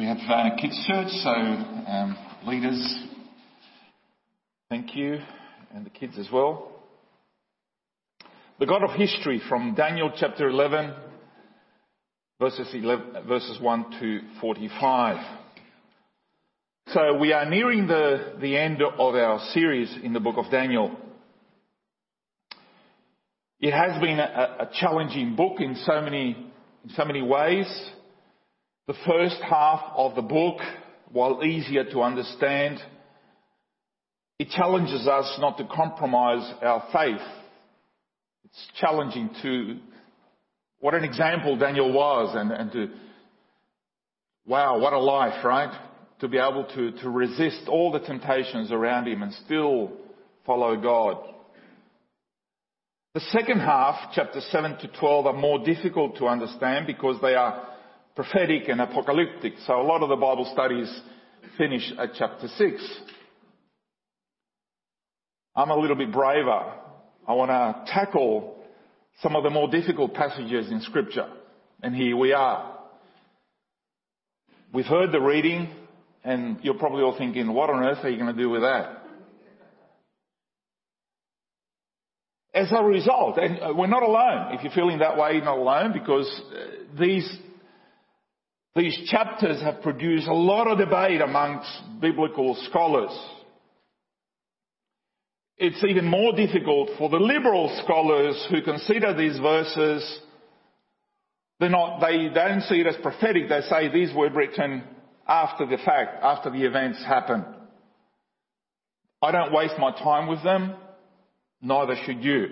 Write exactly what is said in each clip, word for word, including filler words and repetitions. We have uh, kids' church, so um, leaders, thank you, and the kids as well. The God of History from Daniel chapter eleven, verses, eleven, verses one to forty-five. So we are nearing the, the end of our series in the book of Daniel. It has been a, a challenging book in so many in so many ways. The first half of the book, while easier to understand, it challenges us not to compromise our faith. It's challenging to, what an example Daniel was, and, and to, wow, what a life, right? To be able to, to resist all the temptations around him and still follow God. The second half, chapters seven to twelve, are more difficult to understand because they are prophetic and apocalyptic. So a lot of the Bible studies finish at chapter six. I'm a little bit braver. I want to tackle some of the more difficult passages in Scripture. And here we are. We've heard the reading, and you're probably all thinking, what on earth are you going to do with that? As a result, and we're not alone. If you're feeling that way, you're not alone, because these These chapters have produced a lot of debate amongst biblical scholars. It's even more difficult for the liberal scholars who consider these verses, they're not, they don't see it as prophetic. They say these were written after the fact, after the events happened. I don't waste my time with them, neither should you.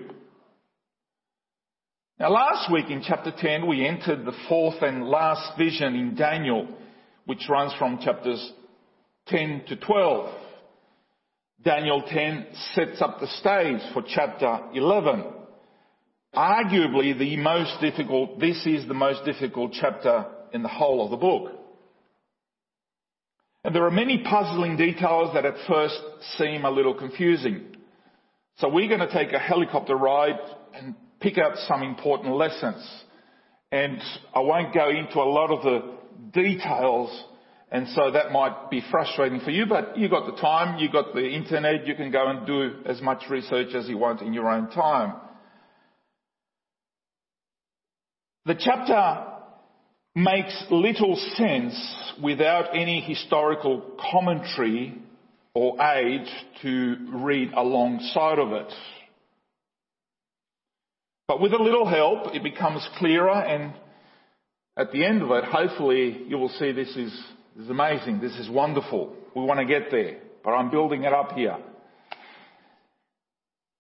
Now, last week in chapter ten, we entered the fourth and last vision in Daniel, which runs from chapters ten to twelve. Daniel ten sets up the stage for chapter eleven. Arguably the most difficult, this is the most difficult chapter in the whole of the book. And there are many puzzling details that at first seem a little confusing. So we're going to take a helicopter ride and pick out some important lessons, and I won't go into a lot of the details, and so that might be frustrating for you, but you got the time, you got the internet, you can go and do as much research as you want in your own time. The chapter makes little sense without any historical commentary or aid to read alongside of it. But with a little help, it becomes clearer, and at the end of it, hopefully, you will see this is, this is amazing, this is wonderful. We want to get there, but I'm building it up here.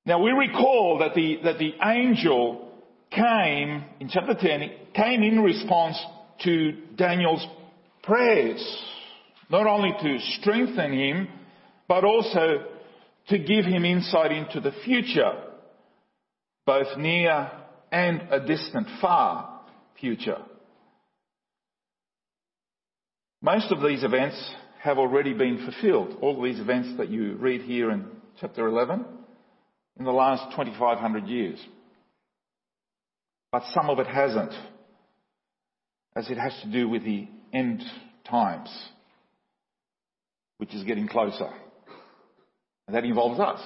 Now, we recall that the, that the angel came, in chapter ten, came in response to Daniel's prayers, not only to strengthen him, but also to give him insight into the future, both near and a distant, far future. Most of these events have already been fulfilled. All these events that you read here in chapter eleven, in the last twenty-five hundred years. But some of it hasn't, as it has to do with the end times, which is getting closer. And that involves us.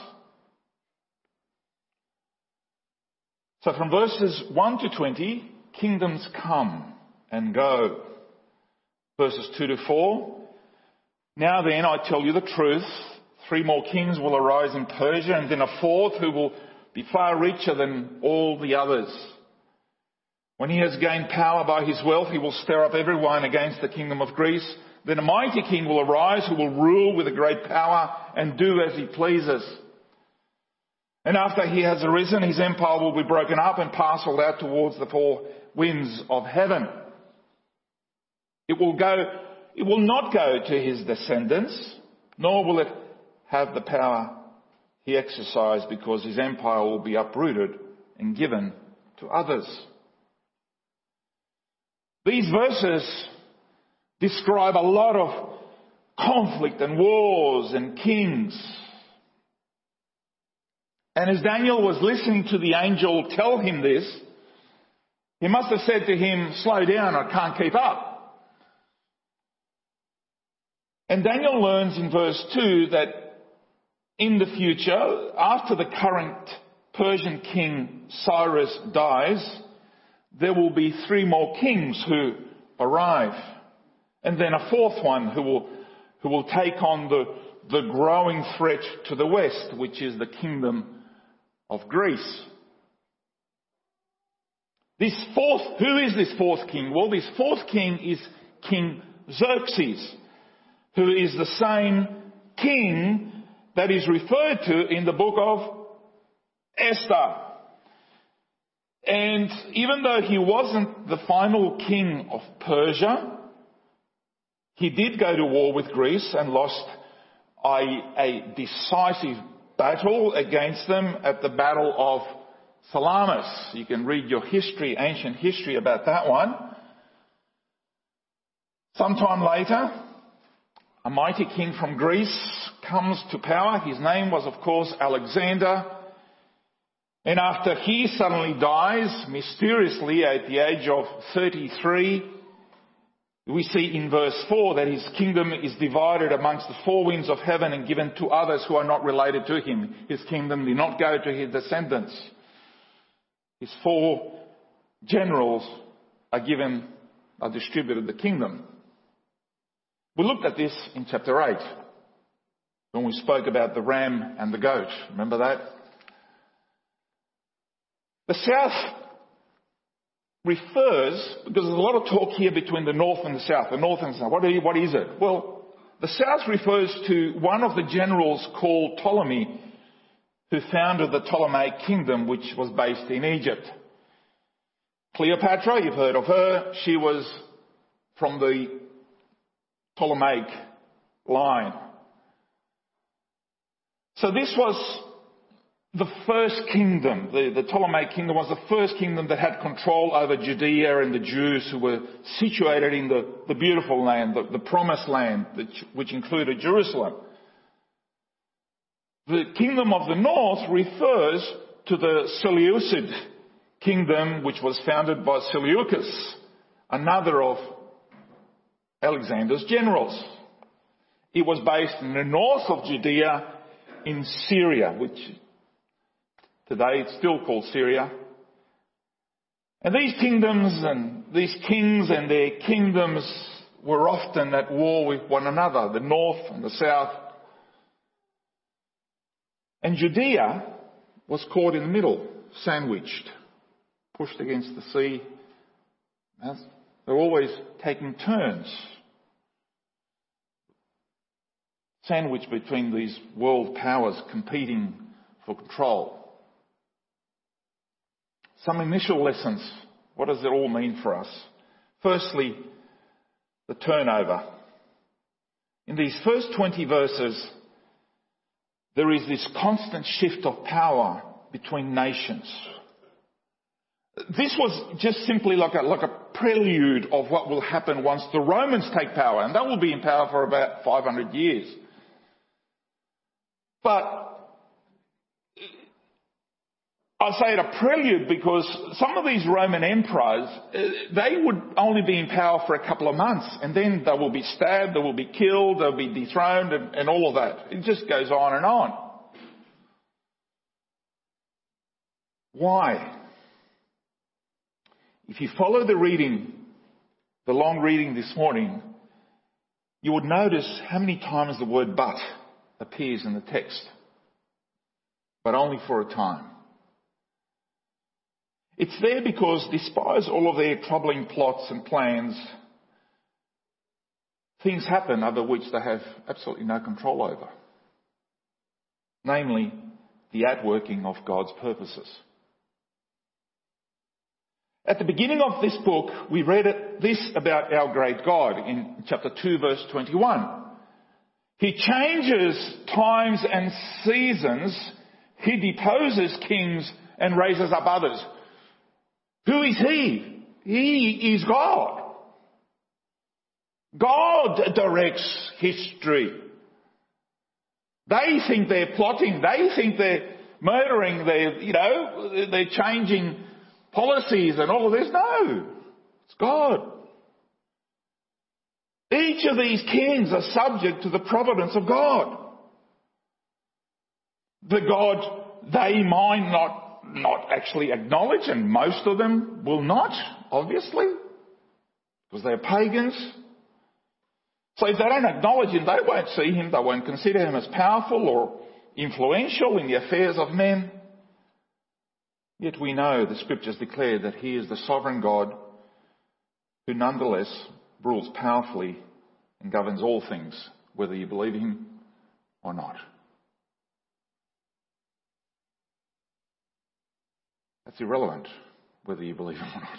So from verses one to twenty, kingdoms come and go. Verses two to four, now then I tell you the truth, three more kings will arise in Persia, and then a fourth who will be far richer than all the others. When he has gained power by his wealth, he will stir up everyone against the kingdom of Greece. Then a mighty king will arise who will rule with a great power and do as he pleases. And after he has arisen, his empire will be broken up and parceled out towards the four winds of heaven. It will go, it will not go to his descendants, nor will it have the power he exercised, because his empire will be uprooted and given to others. These verses describe a lot of conflict and wars and kings. And as Daniel was listening to the angel tell him this, he must have said to him, slow down, I can't keep up. And Daniel learns in verse two that in the future, after the current Persian king Cyrus dies, there will be three more kings who arrive. And then a fourth one who will, who will take on the, the growing threat to the west, which is the kingdom of Greece. This fourth, who is this fourth king? Well, this fourth king is King Xerxes, who is the same king that is referred to in the book of Esther. And even though he wasn't the final king of Persia, he did go to war with Greece and lost a, a decisive battle against them at the Battle of Salamis. You can read your history, ancient history, about that one. Sometime later, a mighty king from Greece comes to power. His name was, of course, Alexander. And after he suddenly dies, mysteriously, at the age of thirty-three, we see in verse four that his kingdom is divided amongst the four winds of heaven and given to others who are not related to him. His kingdom did not go to his descendants. His four generals are given, are distributed the kingdom. We looked at this in chapter eight when we spoke about the ram and the goat. Remember that? The south refers, because there's a lot of talk here between the north and the south. The north and the south. What, you, what is it? Well, the south refers to one of the generals called Ptolemy, who founded the Ptolemaic kingdom, which was based in Egypt. Cleopatra, you've heard of her. She was from the Ptolemaic line. So this was the first kingdom. The, the Ptolemaic kingdom was the first kingdom that had control over Judea and the Jews who were situated in the, the beautiful land, the, the promised land, which, which included Jerusalem. The kingdom of the north refers to the Seleucid kingdom, which was founded by Seleucus, another of Alexander's generals. It was based in the north of Judea in Syria, which today it's still called Syria. And these kingdoms and these kings and their kingdoms were often at war with one another, the north and the south. And Judea was caught in the middle, sandwiched, pushed against the sea. That's They're always taking turns, sandwiched between these world powers competing for control. Some initial lessons. What does it all mean for us? Firstly, the turnover. In these first twenty verses, there is this constant shift of power between nations. This was just simply like a, like a prelude of what will happen once the Romans take power, and they will be in power for about five hundred years. But I say it a prelude because some of these Roman emperors, they would only be in power for a couple of months, and then they will be stabbed, they will be killed, they'll be dethroned, and, and all of that. It just goes on and on. Why? If you follow the reading, the long reading this morning, you would notice how many times the word but appears in the text, but only for a time. It's there because despite all of their troubling plots and plans, things happen over which they have absolutely no control over, namely the outworking of God's purposes. At the beginning of this book, we read this about our great God in chapter two, verse twenty-one. He changes times and seasons. He deposes kings and raises up others. Who is he? He is God. God directs history. They think they're plotting. They think they're murdering. They're, you know, they're changing policies and all of this. No, it's God. He Each of these kings are subject to the providence of God. The God they might not, not actually acknowledge, and most of them will not, obviously, because they're pagans. So if they don't acknowledge him, they won't see him, they won't consider him as powerful or influential in the affairs of men. Yet we know the scriptures declare that he is the sovereign God who nonetheless rules powerfully and governs all things, whether you believe him or not. That's irrelevant, whether you believe him or not.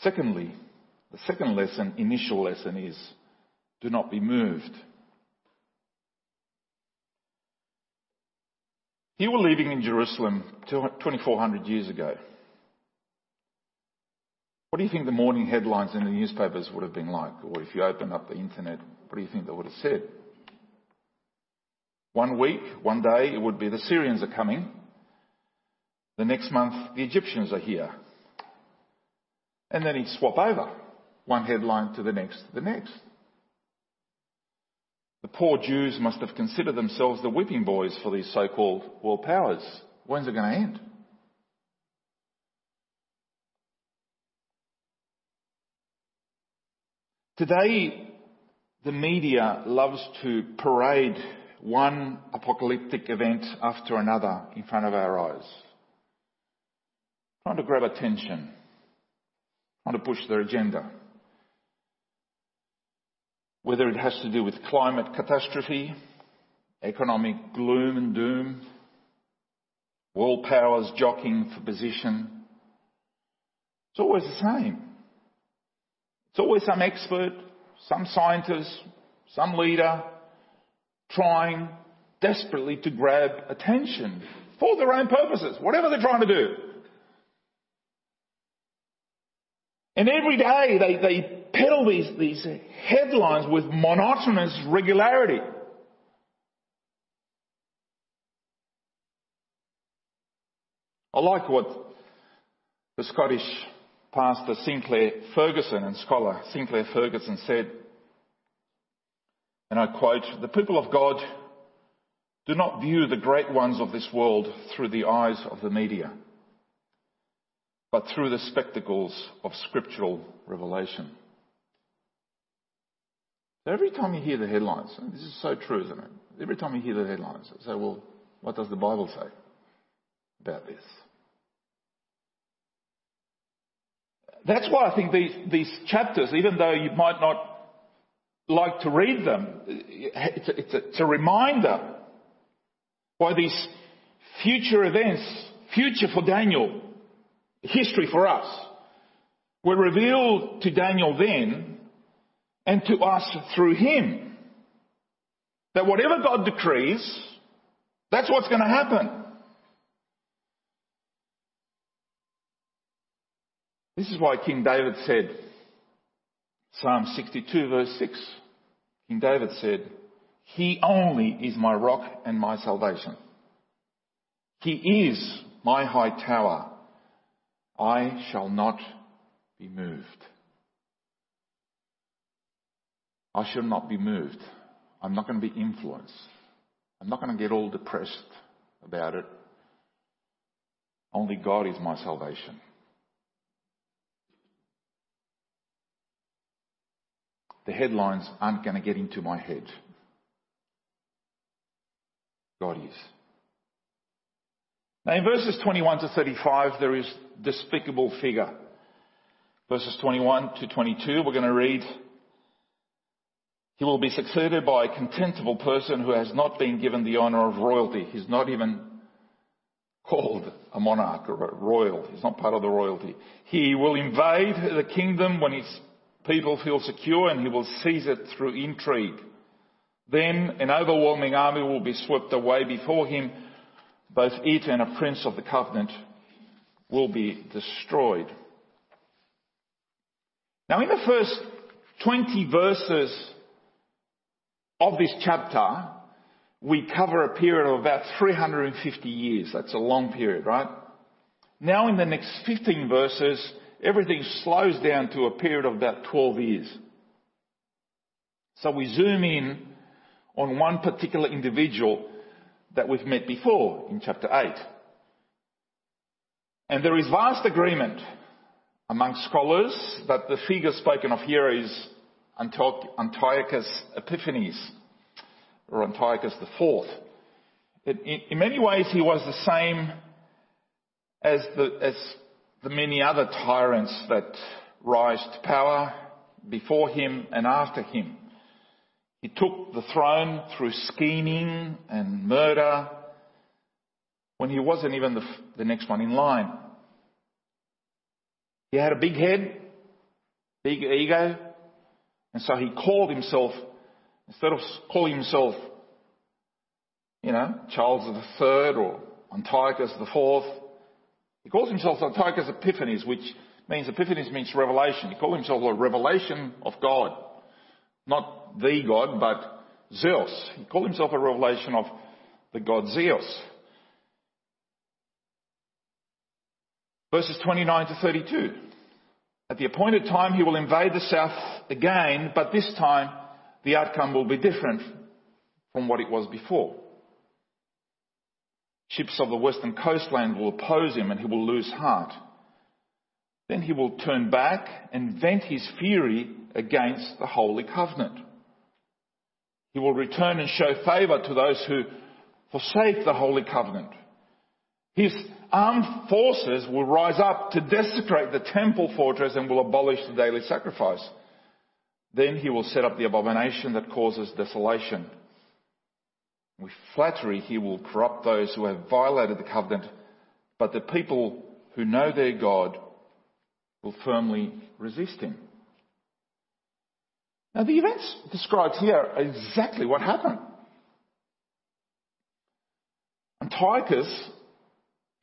Secondly, the second lesson, initial lesson is, do not be moved. You were living in Jerusalem twenty-four hundred years ago. What do you think the morning headlines in the newspapers would have been like? Or if you open up the internet, what do you think they would have said? One week, one day, it would be the Syrians are coming. The next month, the Egyptians are here. And then he'd swap over one headline to the next, to the next. The poor Jews must have considered themselves the whipping boys for these so-called world powers. When's it going to end? Today, the media loves to parade one apocalyptic event after another in front of our eyes, trying to grab attention, trying to push their agenda. Whether it has to do with climate catastrophe, economic gloom and doom, world powers jockeying for position, it's always the same. It's always some expert, some scientist, some leader trying desperately to grab attention for their own purposes, whatever they're trying to do. And every day they, they peddle these, these headlines with monotonous regularity. I like what the Scottish pastor Sinclair Ferguson and scholar Sinclair Ferguson said, and I quote, "The people of God do not view the great ones of this world through the eyes of the media, but through the spectacles of scriptural revelation." So every time you hear the headlines, and this is so true, isn't it? Every time you hear the headlines, you say, well, what does the Bible say about this? That's why I think these, these chapters, even though you might not like to read them, it's a, it's a, it's a reminder why these future events, future for Daniel, history for us, were revealed to Daniel then and to us through him. That whatever God decrees, that's what's going to happen. This is why King David said, Psalm sixty-two verse six, King David said, "He only is my rock and my salvation. He is my high tower. I shall not be moved." I shall not be moved. I'm not going to be influenced. I'm not going to get all depressed about it. Only God is my salvation. The headlines aren't going to get into my head. God is. Now in verses twenty-one to thirty-five, there is despicable figure. Verses twenty-one to twenty-two, we're going to read, "He will be succeeded by a contemptible person who has not been given the honour of royalty." He's not even called a monarch or a royal. He's not part of the royalty. "He will invade the kingdom when it's people feel secure, and he will seize it through intrigue. Then an overwhelming army will be swept away before him. Both it and a prince of the covenant will be destroyed." Now in the first twenty verses of this chapter, we cover a period of about three hundred fifty years. That's a long period, right? Now in the next fifteen verses, everything slows down to a period of about twelve years. So we zoom in on one particular individual that we've met before in chapter eight. And there is vast agreement among scholars that the figure spoken of here is Antiochus Epiphanes, or Antiochus the fourth. In many ways he was the same as the, as the many other tyrants that rise to power before him and after him. He took the throne through scheming and murder when he wasn't even the, the next one in line. He had a big head, big ego, and so he called himself, instead of calling himself, you know, Charles the third or Antiochus the fourth, he calls himself Antiochus Epiphanes, which means Epiphanes means revelation. He called himself a revelation of God. Not the God, but Zeus. He called himself a revelation of the God Zeus. Verses twenty-nine to thirty-two. At the appointed time he will invade the south again, but this time the outcome will be different from what it was before. Ships of the western coastland will oppose him and he will lose heart. Then he will turn back and vent his fury against the Holy Covenant. He will return and show favour to those who forsake the Holy Covenant. His armed forces will rise up to desecrate the temple fortress and will abolish the daily sacrifice. Then he will set up the abomination that causes desolation. With flattery he will corrupt those who have violated the covenant, but the people who know their God will firmly resist him. Now the events described here are exactly what happened. Antiochus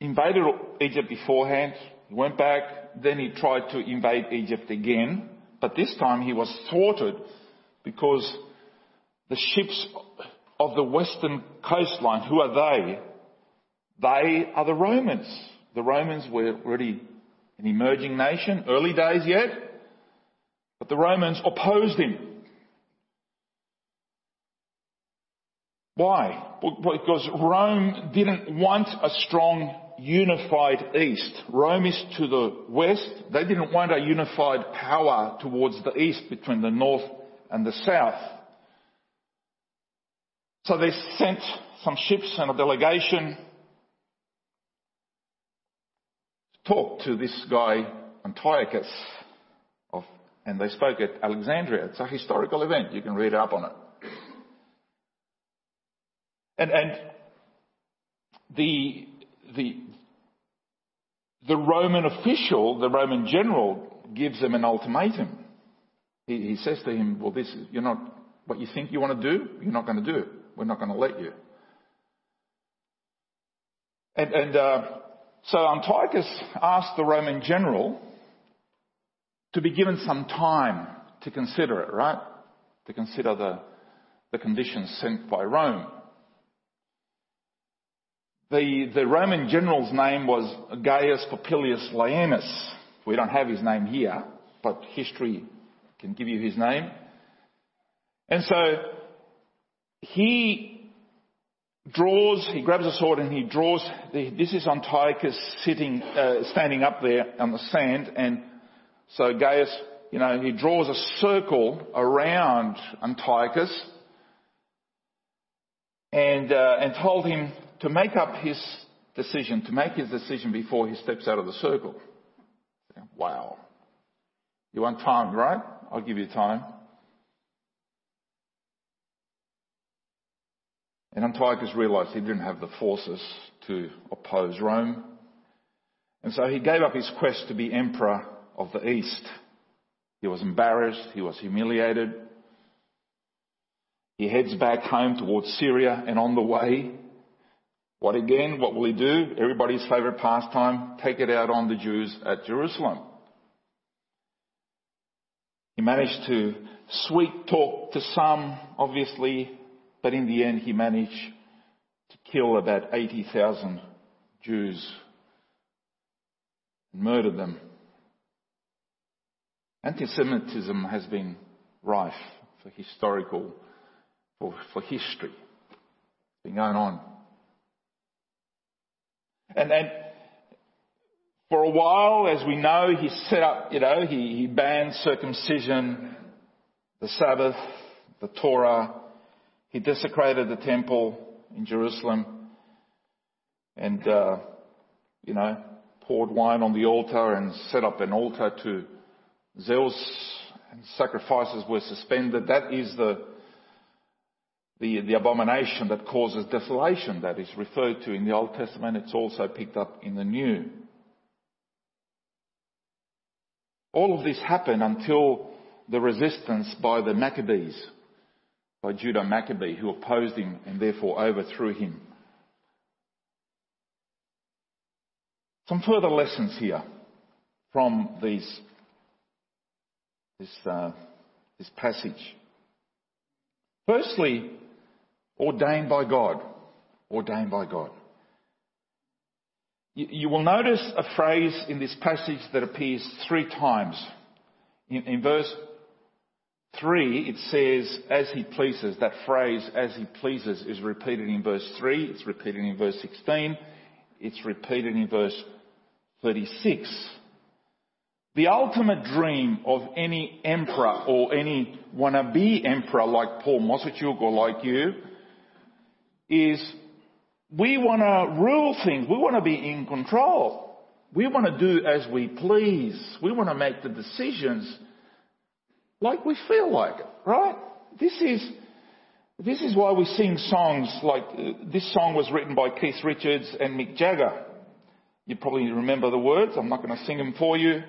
invaded Egypt beforehand, he went back, then he tried to invade Egypt again, but this time he was thwarted because the ships of the western coastline, who are they? They are the Romans. The Romans were already an emerging nation, early days yet, but the Romans opposed him. Why? Because Rome didn't want a strong, unified east. Rome is to the west. They didn't want a unified power towards the east between the north and the south. So they sent some ships and a delegation to talk to this guy, Antiochus, of, and they spoke at Alexandria. It's a historical event. You can read up on it. And, and the, the, the Roman official, the Roman general, gives them an ultimatum. He, he says to him, well, this you're not what you think you want to do, you're not going to do. We're not going to let you. And, and uh, so Antiochus asked the Roman general to be given some time to consider it, right? To consider the, the conditions sent by Rome. The, the Roman general's name was Gaius Popilius Laenus. We don't have his name here, but history can give you his name. And so He draws, he grabs a sword and he draws, the, this is Antiochus sitting, uh, standing up there on the sand, and so Gaius, you know, he draws a circle around Antiochus and, uh, and told him to make up his decision, to make his decision before he steps out of the circle. Wow. You want time, right? I'll give you time. And Antiochus realized he didn't have the forces to oppose Rome. And so he gave up his quest to be emperor of the East. He was embarrassed. He was humiliated. He heads back home towards Syria, and on the way, what again? What will he do? Everybody's favorite pastime, take it out on the Jews at Jerusalem. He managed to sweet talk to some, obviously, but in the end, he managed to kill about eighty thousand Jews and murdered them Anti-Semitism has been rife for historical, for, for history. It's been going on. And then, for a while, as we know, he set up, you know, he, he banned circumcision, the Sabbath, the Torah. He desecrated the temple in Jerusalem and, uh, you know, poured wine on the altar and set up an altar to Zeus, and sacrifices were suspended. That is the, the the abomination that causes desolation that is referred to in the Old Testament. It's also picked up in the New. All of this happened until the resistance by the Maccabees, by Judah Maccabee, who opposed him and therefore overthrew him. Some further lessons here from these This, uh, this passage. Firstly, ordained by God. Ordained by God. You, you will notice a phrase in this passage that appears three times. In, in verse three, it says, as he pleases. That phrase, as he pleases, is repeated in verse three. It's repeated in verse sixteen. It's repeated in verse thirty-six. The ultimate dream of any emperor or any wannabe emperor like Paul Mossachuk or like you is we want to rule things. We want to be in control. We want to do as we please. We want to make the decisions like we feel like it, right? This is, this is why we sing songs like uh, this song was written by Keith Richards and Mick Jagger. You probably remember the words. I'm not going to sing them for you.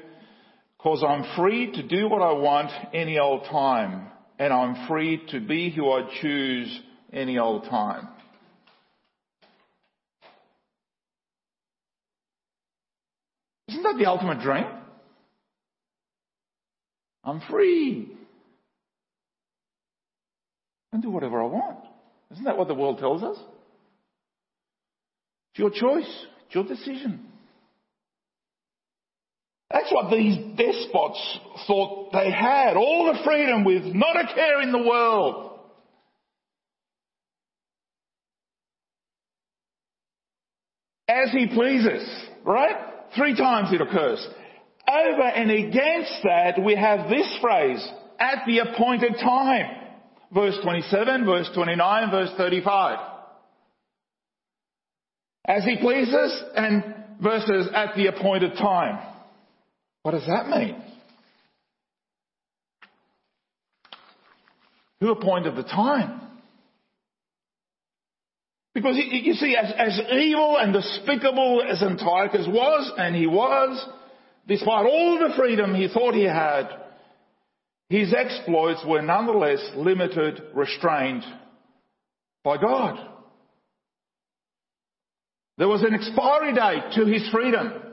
Because I'm free to do what I want any old time. And I'm free to be who I choose any old time. Isn't that the ultimate dream? I'm free. I can do whatever I want. Isn't that what the world tells us? It's your choice. It's your decision. That's what these despots thought they had. All the freedom with not a care in the world. As he pleases, right? Three times it occurs. Over and against that, we have this phrase, at the appointed time. Verse twenty-seven, verse twenty-nine, verse thirty-five. As he pleases, and verses at the appointed time. What does that mean? Who appointed the time? Because you see, as, as evil and despicable as Antiochus was, and he was, despite all the freedom he thought he had, his exploits were nonetheless limited, restrained by God. There was an expiry date to his freedom.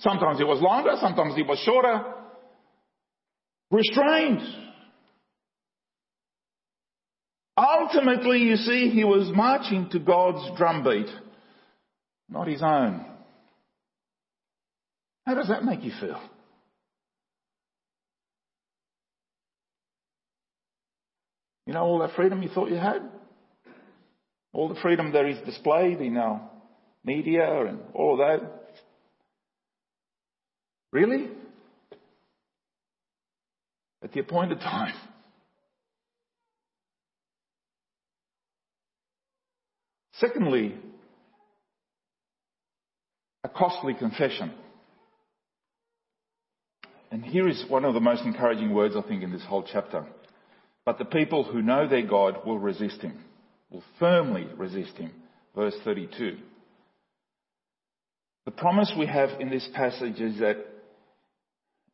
Sometimes it was longer, sometimes it was shorter. Restrained. Ultimately, you see, he was marching to God's drumbeat, not his own. How does that make you feel? You know all that freedom you thought you had? All the freedom that is displayed in our media and all of that? Really? At the appointed time. Secondly, a costly confession. And here is one of the most encouraging words, I think, in this whole chapter. But the people who know their God will resist him, will firmly resist him. Verse thirty-two. The promise we have in this passage is that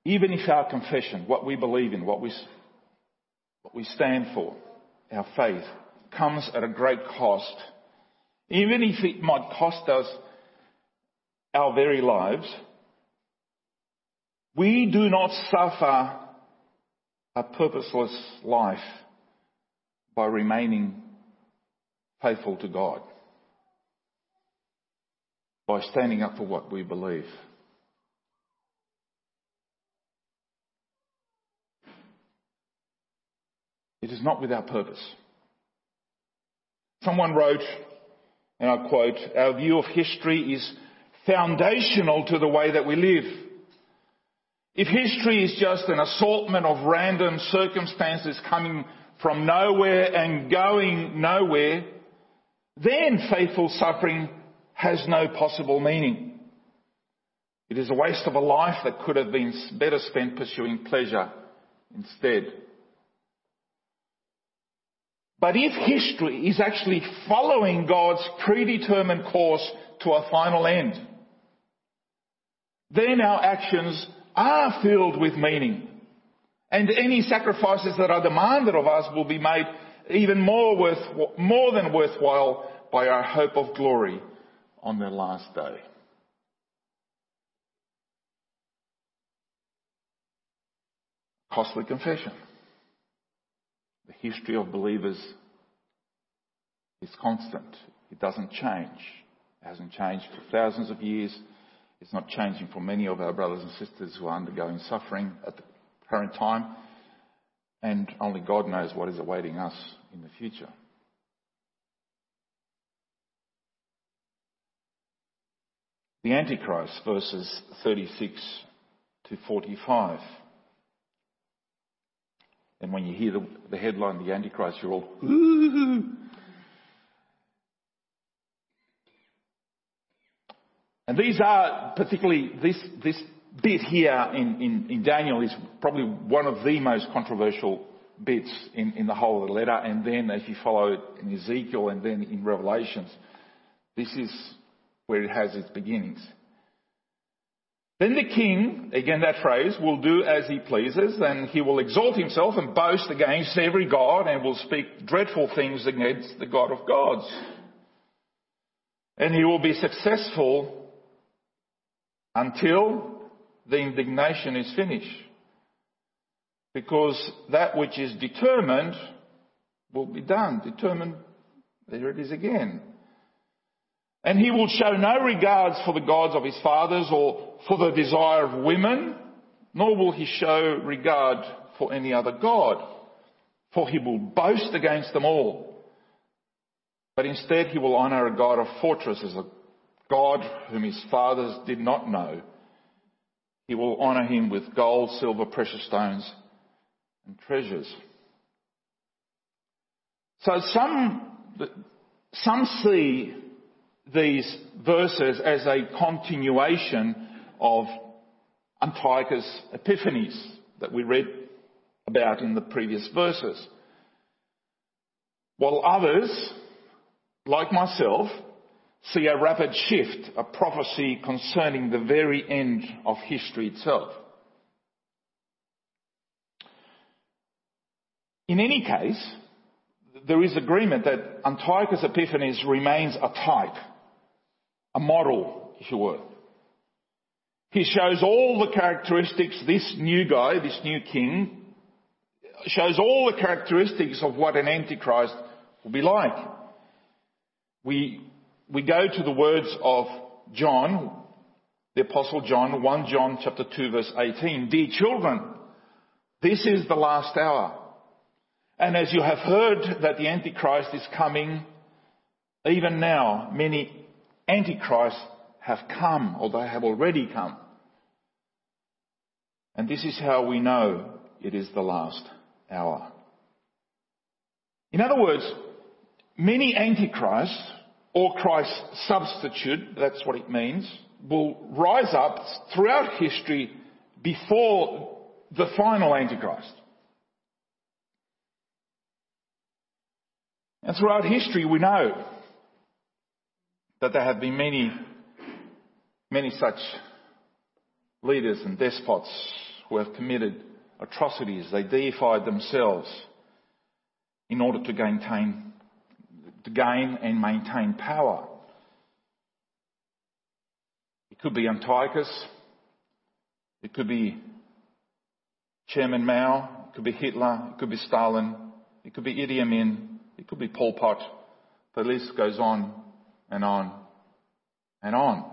even if our confession, what we believe in, what we, what we stand for, our faith, comes at a great cost, even if it might cost us our very lives, we do not suffer a purposeless life by remaining faithful to God, by standing up for what we believe. It is not without purpose. Someone wrote, and I quote, "Our view of history is foundational to the way that we live. If history is just an assortment of random circumstances coming from nowhere and going nowhere, then faithful suffering has no possible meaning. It is a waste of a life that could have been better spent pursuing pleasure instead." But if history is actually following God's predetermined course to a final end, then our actions are filled with meaning, and any sacrifices that are demanded of us will be made even more worth, more than worthwhile by our hope of glory on the last day. Costly confession. The history of believers is constant. It doesn't change. It hasn't changed for thousands of years. It's not changing for many of our brothers and sisters who are undergoing suffering at the current time. And only God knows what is awaiting us in the future. The Antichrist, verses thirty-six to forty-five. And when you hear the, the headline, the Antichrist, you're all, "Ooh." And these are particularly, this this bit here in, in, in Daniel is probably one of the most controversial bits in, in the whole of the letter. And then as you follow it in Ezekiel and then in Revelations, this is where it has its beginnings. "Then the king," again that phrase, "will do as he pleases, and he will exalt himself and boast against every god, and will speak dreadful things against the God of gods. And he will be successful until the indignation is finished, because that which is determined will be done." Determined, there it is again. "And he will show no regards for the gods of his fathers or for the desire of women, nor will he show regard for any other god, for he will boast against them all. But instead he will honour a god of fortresses, a god whom his fathers did not know. He will honour him with gold, silver, precious stones and treasures." So some, some see these verses as a continuation of Antiochus Epiphanes that we read about in the previous verses, while others, like myself, see a rapid shift, a prophecy concerning the very end of history itself. In any case, there is agreement that Antiochus Epiphanes remains a type, a model, if you will. He shows all the characteristics, this new guy, this new king, shows all the characteristics of what an antichrist will be like. We, we go to the words of John, the Apostle John, First John chapter two, verse eighteen. "Dear children, this is the last hour. And as you have heard that the Antichrist is coming, even now many antichrists have come, or they have already come. And this is how we know it is the last hour." In other words, many antichrists, or Christ's substitute, that's what it means, will rise up throughout history before the final Antichrist. And throughout history we know that there have been many, many such leaders and despots who have committed atrocities. They deified themselves in order to gain, to gain and maintain power. It could be Antiochus, it could be Chairman Mao, it could be Hitler, it could be Stalin, it could be Idi Amin, it could be Pol Pot. The list goes on and on and on.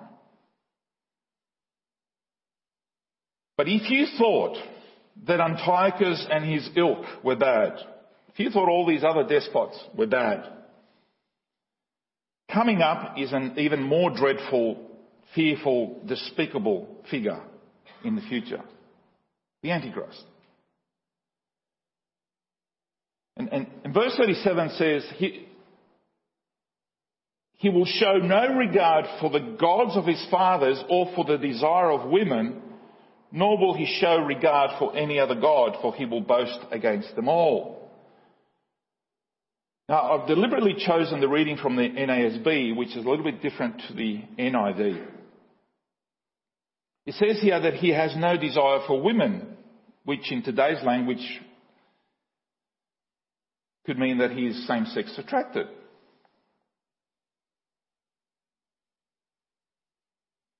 But if you thought that Antiochus and his ilk were bad, He thought all these other despots were dead. Coming up is an even more dreadful, fearful, despicable figure in the future. The Antichrist. And, and, and verse thirty-seven says, he, he will show no regard for the gods of his fathers or for the desire of women, nor will he show regard for any other god, for he will boast against them all. Now, I've deliberately chosen the reading from the N A S B, which is a little bit different to the N I V. It says here that he has no desire for women, which in today's language could mean that he is same-sex attracted.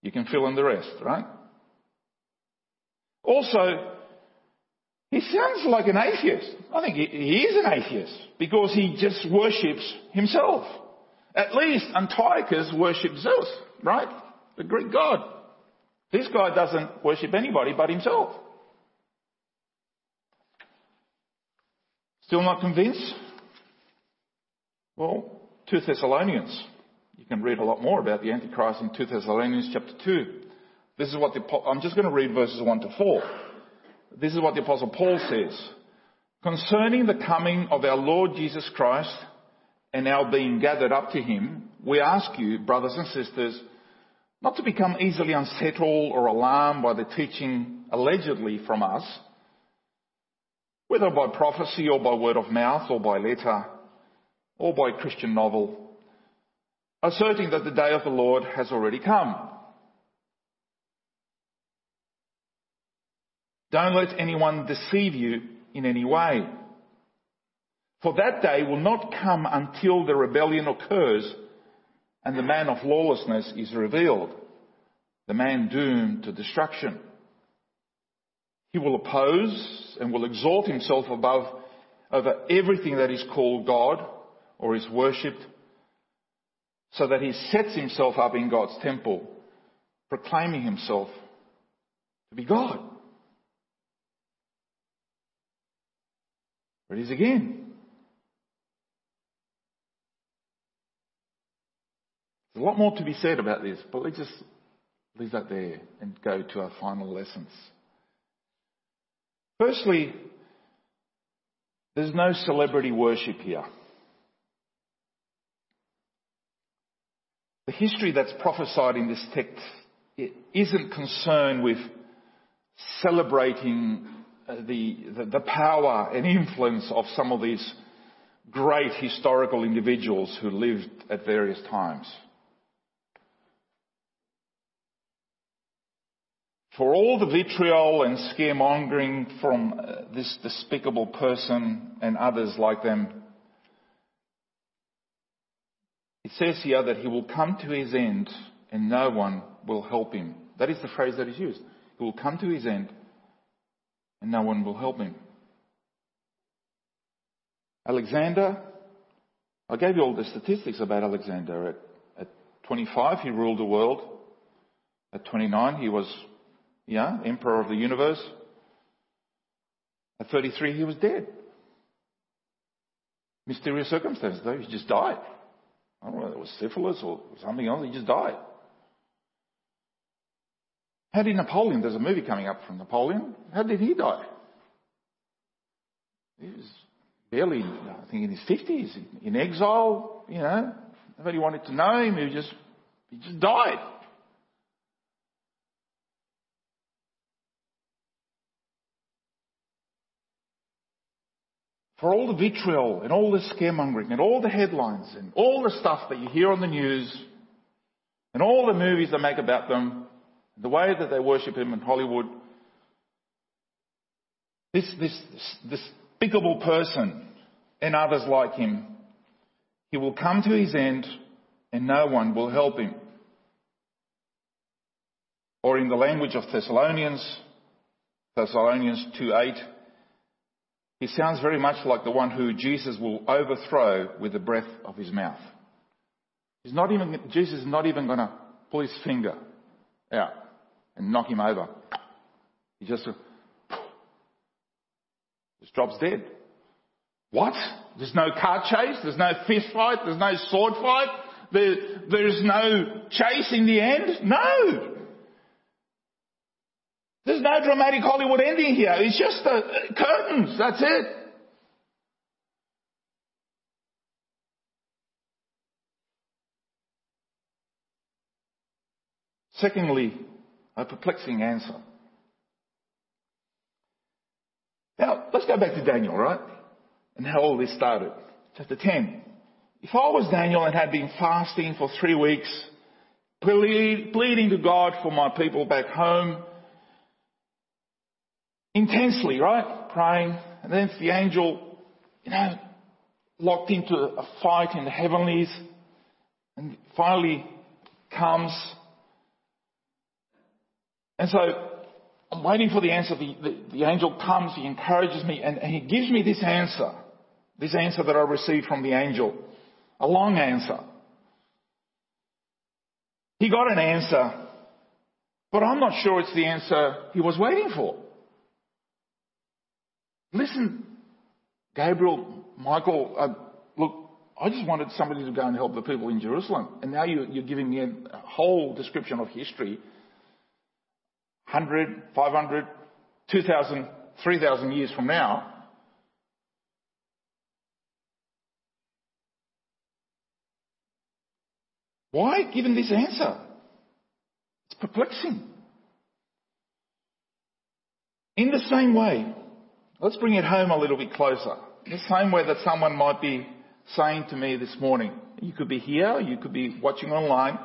You can fill in the rest, right? Also, he sounds like an atheist. I think he is an atheist because he just worships himself. At least Antiochus worships Zeus, right? The Greek god. This guy doesn't worship anybody but himself. Still not convinced? Well, Second Thessalonians. You can read a lot more about the Antichrist in Second Thessalonians chapter two. This is what the, I'm just going to read verses one to four. This is what the Apostle Paul says. Concerning the coming of our Lord Jesus Christ and our being gathered up to him, we ask you, brothers and sisters, not to become easily unsettled or alarmed by the teaching allegedly from us, whether by prophecy or by word of mouth or by letter or by Christian novel, asserting that the day of the Lord has already come. Don't let anyone deceive you in any way. For that day will not come until the rebellion occurs and the man of lawlessness is revealed, the man doomed to destruction. He will oppose and will exalt himself above over everything that is called God or is worshipped, so that he sets himself up in God's temple, proclaiming himself to be God. It is again. There's a lot more to be said about this, but let's just leave that there and go to our final lessons. Firstly, there's no celebrity worship here. The history that's prophesied in this text, it isn't concerned with celebrating The, the, the power and influence of some of these great historical individuals who lived at various times. For all the vitriol and scaremongering from uh, this despicable person and others like them, it says here that he will come to his end and no one will help him. That is the phrase that is used. He will come to his end and no one will help him. Alexander, I gave you all the statistics about Alexander. At, at twenty-five, he ruled the world. At twenty-nine, he was, yeah, emperor of the universe. At thirty-three, he was dead. Mysterious circumstance, though. He just died. I don't know whether it was syphilis or something else. He just died. How did Napoleon, there's a movie coming up from Napoleon, how did he die? He was barely, I think, in his fifties, in exile, you know. Nobody wanted to know him, he just, he just died. For all the vitriol and all the scaremongering and all the headlines and all the stuff that you hear on the news and all the movies they make about them, the way that they worship him in Hollywood, this, this, this despicable person and others like him, he will come to his end and no one will help him. Or in the language of Thessalonians, Thessalonians two eight, he sounds very much like the one who Jesus will overthrow with the breath of his mouth. He's not even, Jesus is not even going to pull his finger out and knock him over. He just, just drops dead. What? There's no car chase, there's no fist fight, there's no sword fight, there, there's no chase in the end? No! There's no dramatic Hollywood ending here. It's just the curtains, that's it. Secondly, a perplexing answer. Now, let's go back to Daniel, right? And how all this started. Chapter ten. If I was Daniel and had been fasting for three weeks, plead, pleading to God for my people back home, intensely, right? Praying. And then the angel, you know, locked into a fight in the heavenlies and finally comes. And so I'm waiting for the answer. The, the, the angel comes, he encourages me, and, and he gives me this answer. This answer that I received from the angel. A long answer. He got an answer, but I'm not sure it's the answer he was waiting for. Listen, Gabriel, Michael, uh, look, I just wanted somebody to go and help the people in Jerusalem. And now you, you're giving me a whole description of history. one hundred, five hundred, two thousand, three thousand years from now. Why give him this answer? It's perplexing. In the same way, let's bring it home a little bit closer. In the same way that someone might be saying to me this morning, you could be here, you could be watching online,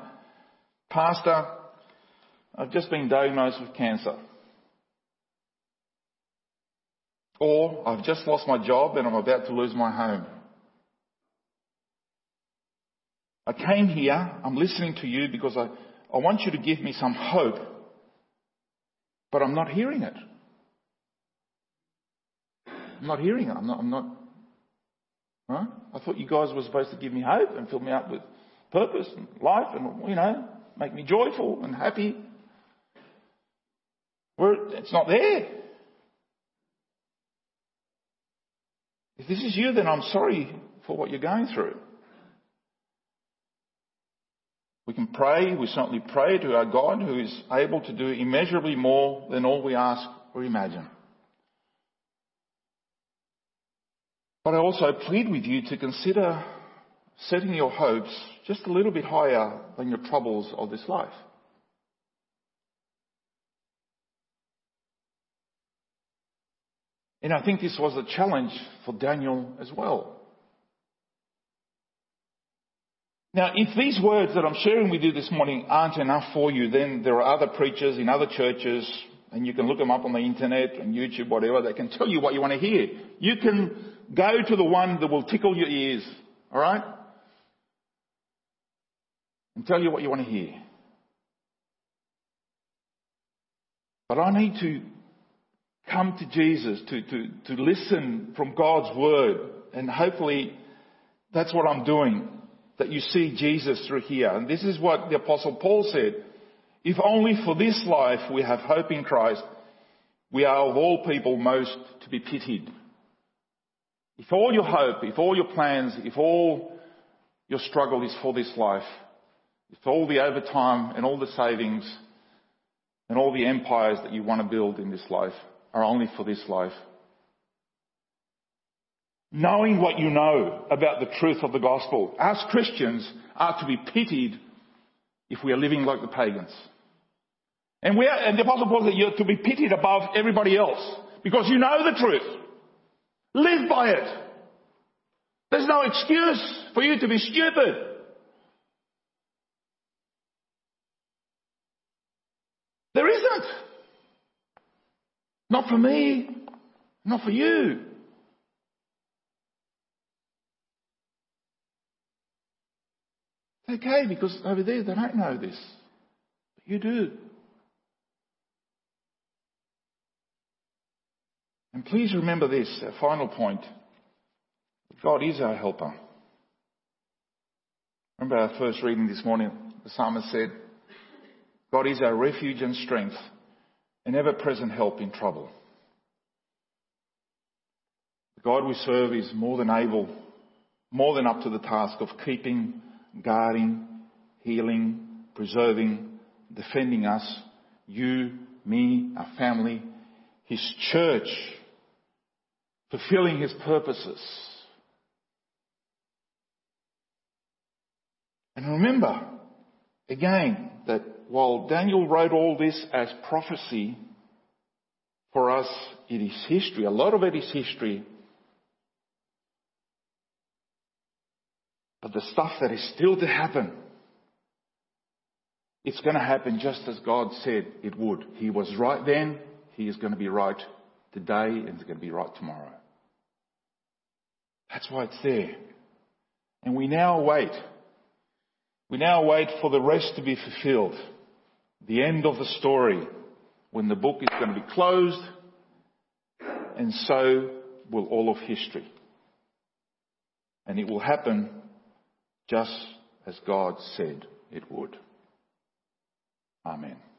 Pastor, I've just been diagnosed with cancer. Or I've just lost my job and I'm about to lose my home. I came here, I'm listening to you because I, I want you to give me some hope, but I'm not hearing it. I'm not hearing it. I'm not, I'm not, right? I thought you guys were supposed to give me hope and fill me up with purpose and life and, you know, make me joyful and happy. We're, it's not there. If this is you, then I'm sorry for what you're going through. We can pray. We certainly pray to our God who is able to do immeasurably more than all we ask or imagine. But I also plead with you to consider setting your hopes just a little bit higher than your troubles of this life. And I think this was a challenge for Daniel as well. Now, if these words that I'm sharing with you this morning aren't enough for you, then there are other preachers in other churches, and you can look them up on the internet, on YouTube, whatever, they can tell you what you want to hear. You can go to the one that will tickle your ears, all right? And tell you what you want to hear. But I need to come to Jesus, to, to, to listen from God's word. And hopefully that's what I'm doing, that you see Jesus through here. And this is what the Apostle Paul said. If only for this life we have hope in Christ, we are of all people most to be pitied. If all your hope, if all your plans, if all your struggle is for this life, if all the overtime and all the savings and all the empires that you want to build in this life are only for this life. Knowing what you know about the truth of the gospel, us Christians are to be pitied if we are living like the pagans. And we are, and the Apostle Paul said, you're to be pitied above everybody else because you know the truth. Live by it. There's no excuse for you to be stupid. There isn't. Not for me. Not for you. It's okay because over there they don't know this. But you do. And please remember this, our final point. God is our helper. Remember our first reading this morning, the psalmist said, God is our refuge and strength, an ever-present help in trouble. God we serve is more than able, more than up to the task of keeping, guarding, healing, preserving, defending us, you, me, our family, His church, fulfilling His purposes. And remember, again, that while Daniel wrote all this as prophecy, for us it is history. A lot of it is history. But the stuff that is still to happen, it's going to happen just as God said it would. He was right then. He is going to be right today, and He's going to be right tomorrow. That's why it's there. And we now wait. We now wait for the rest to be fulfilled. The end of the story, when the book is going to be closed, and so will all of history. And it will happen just as God said it would. Amen.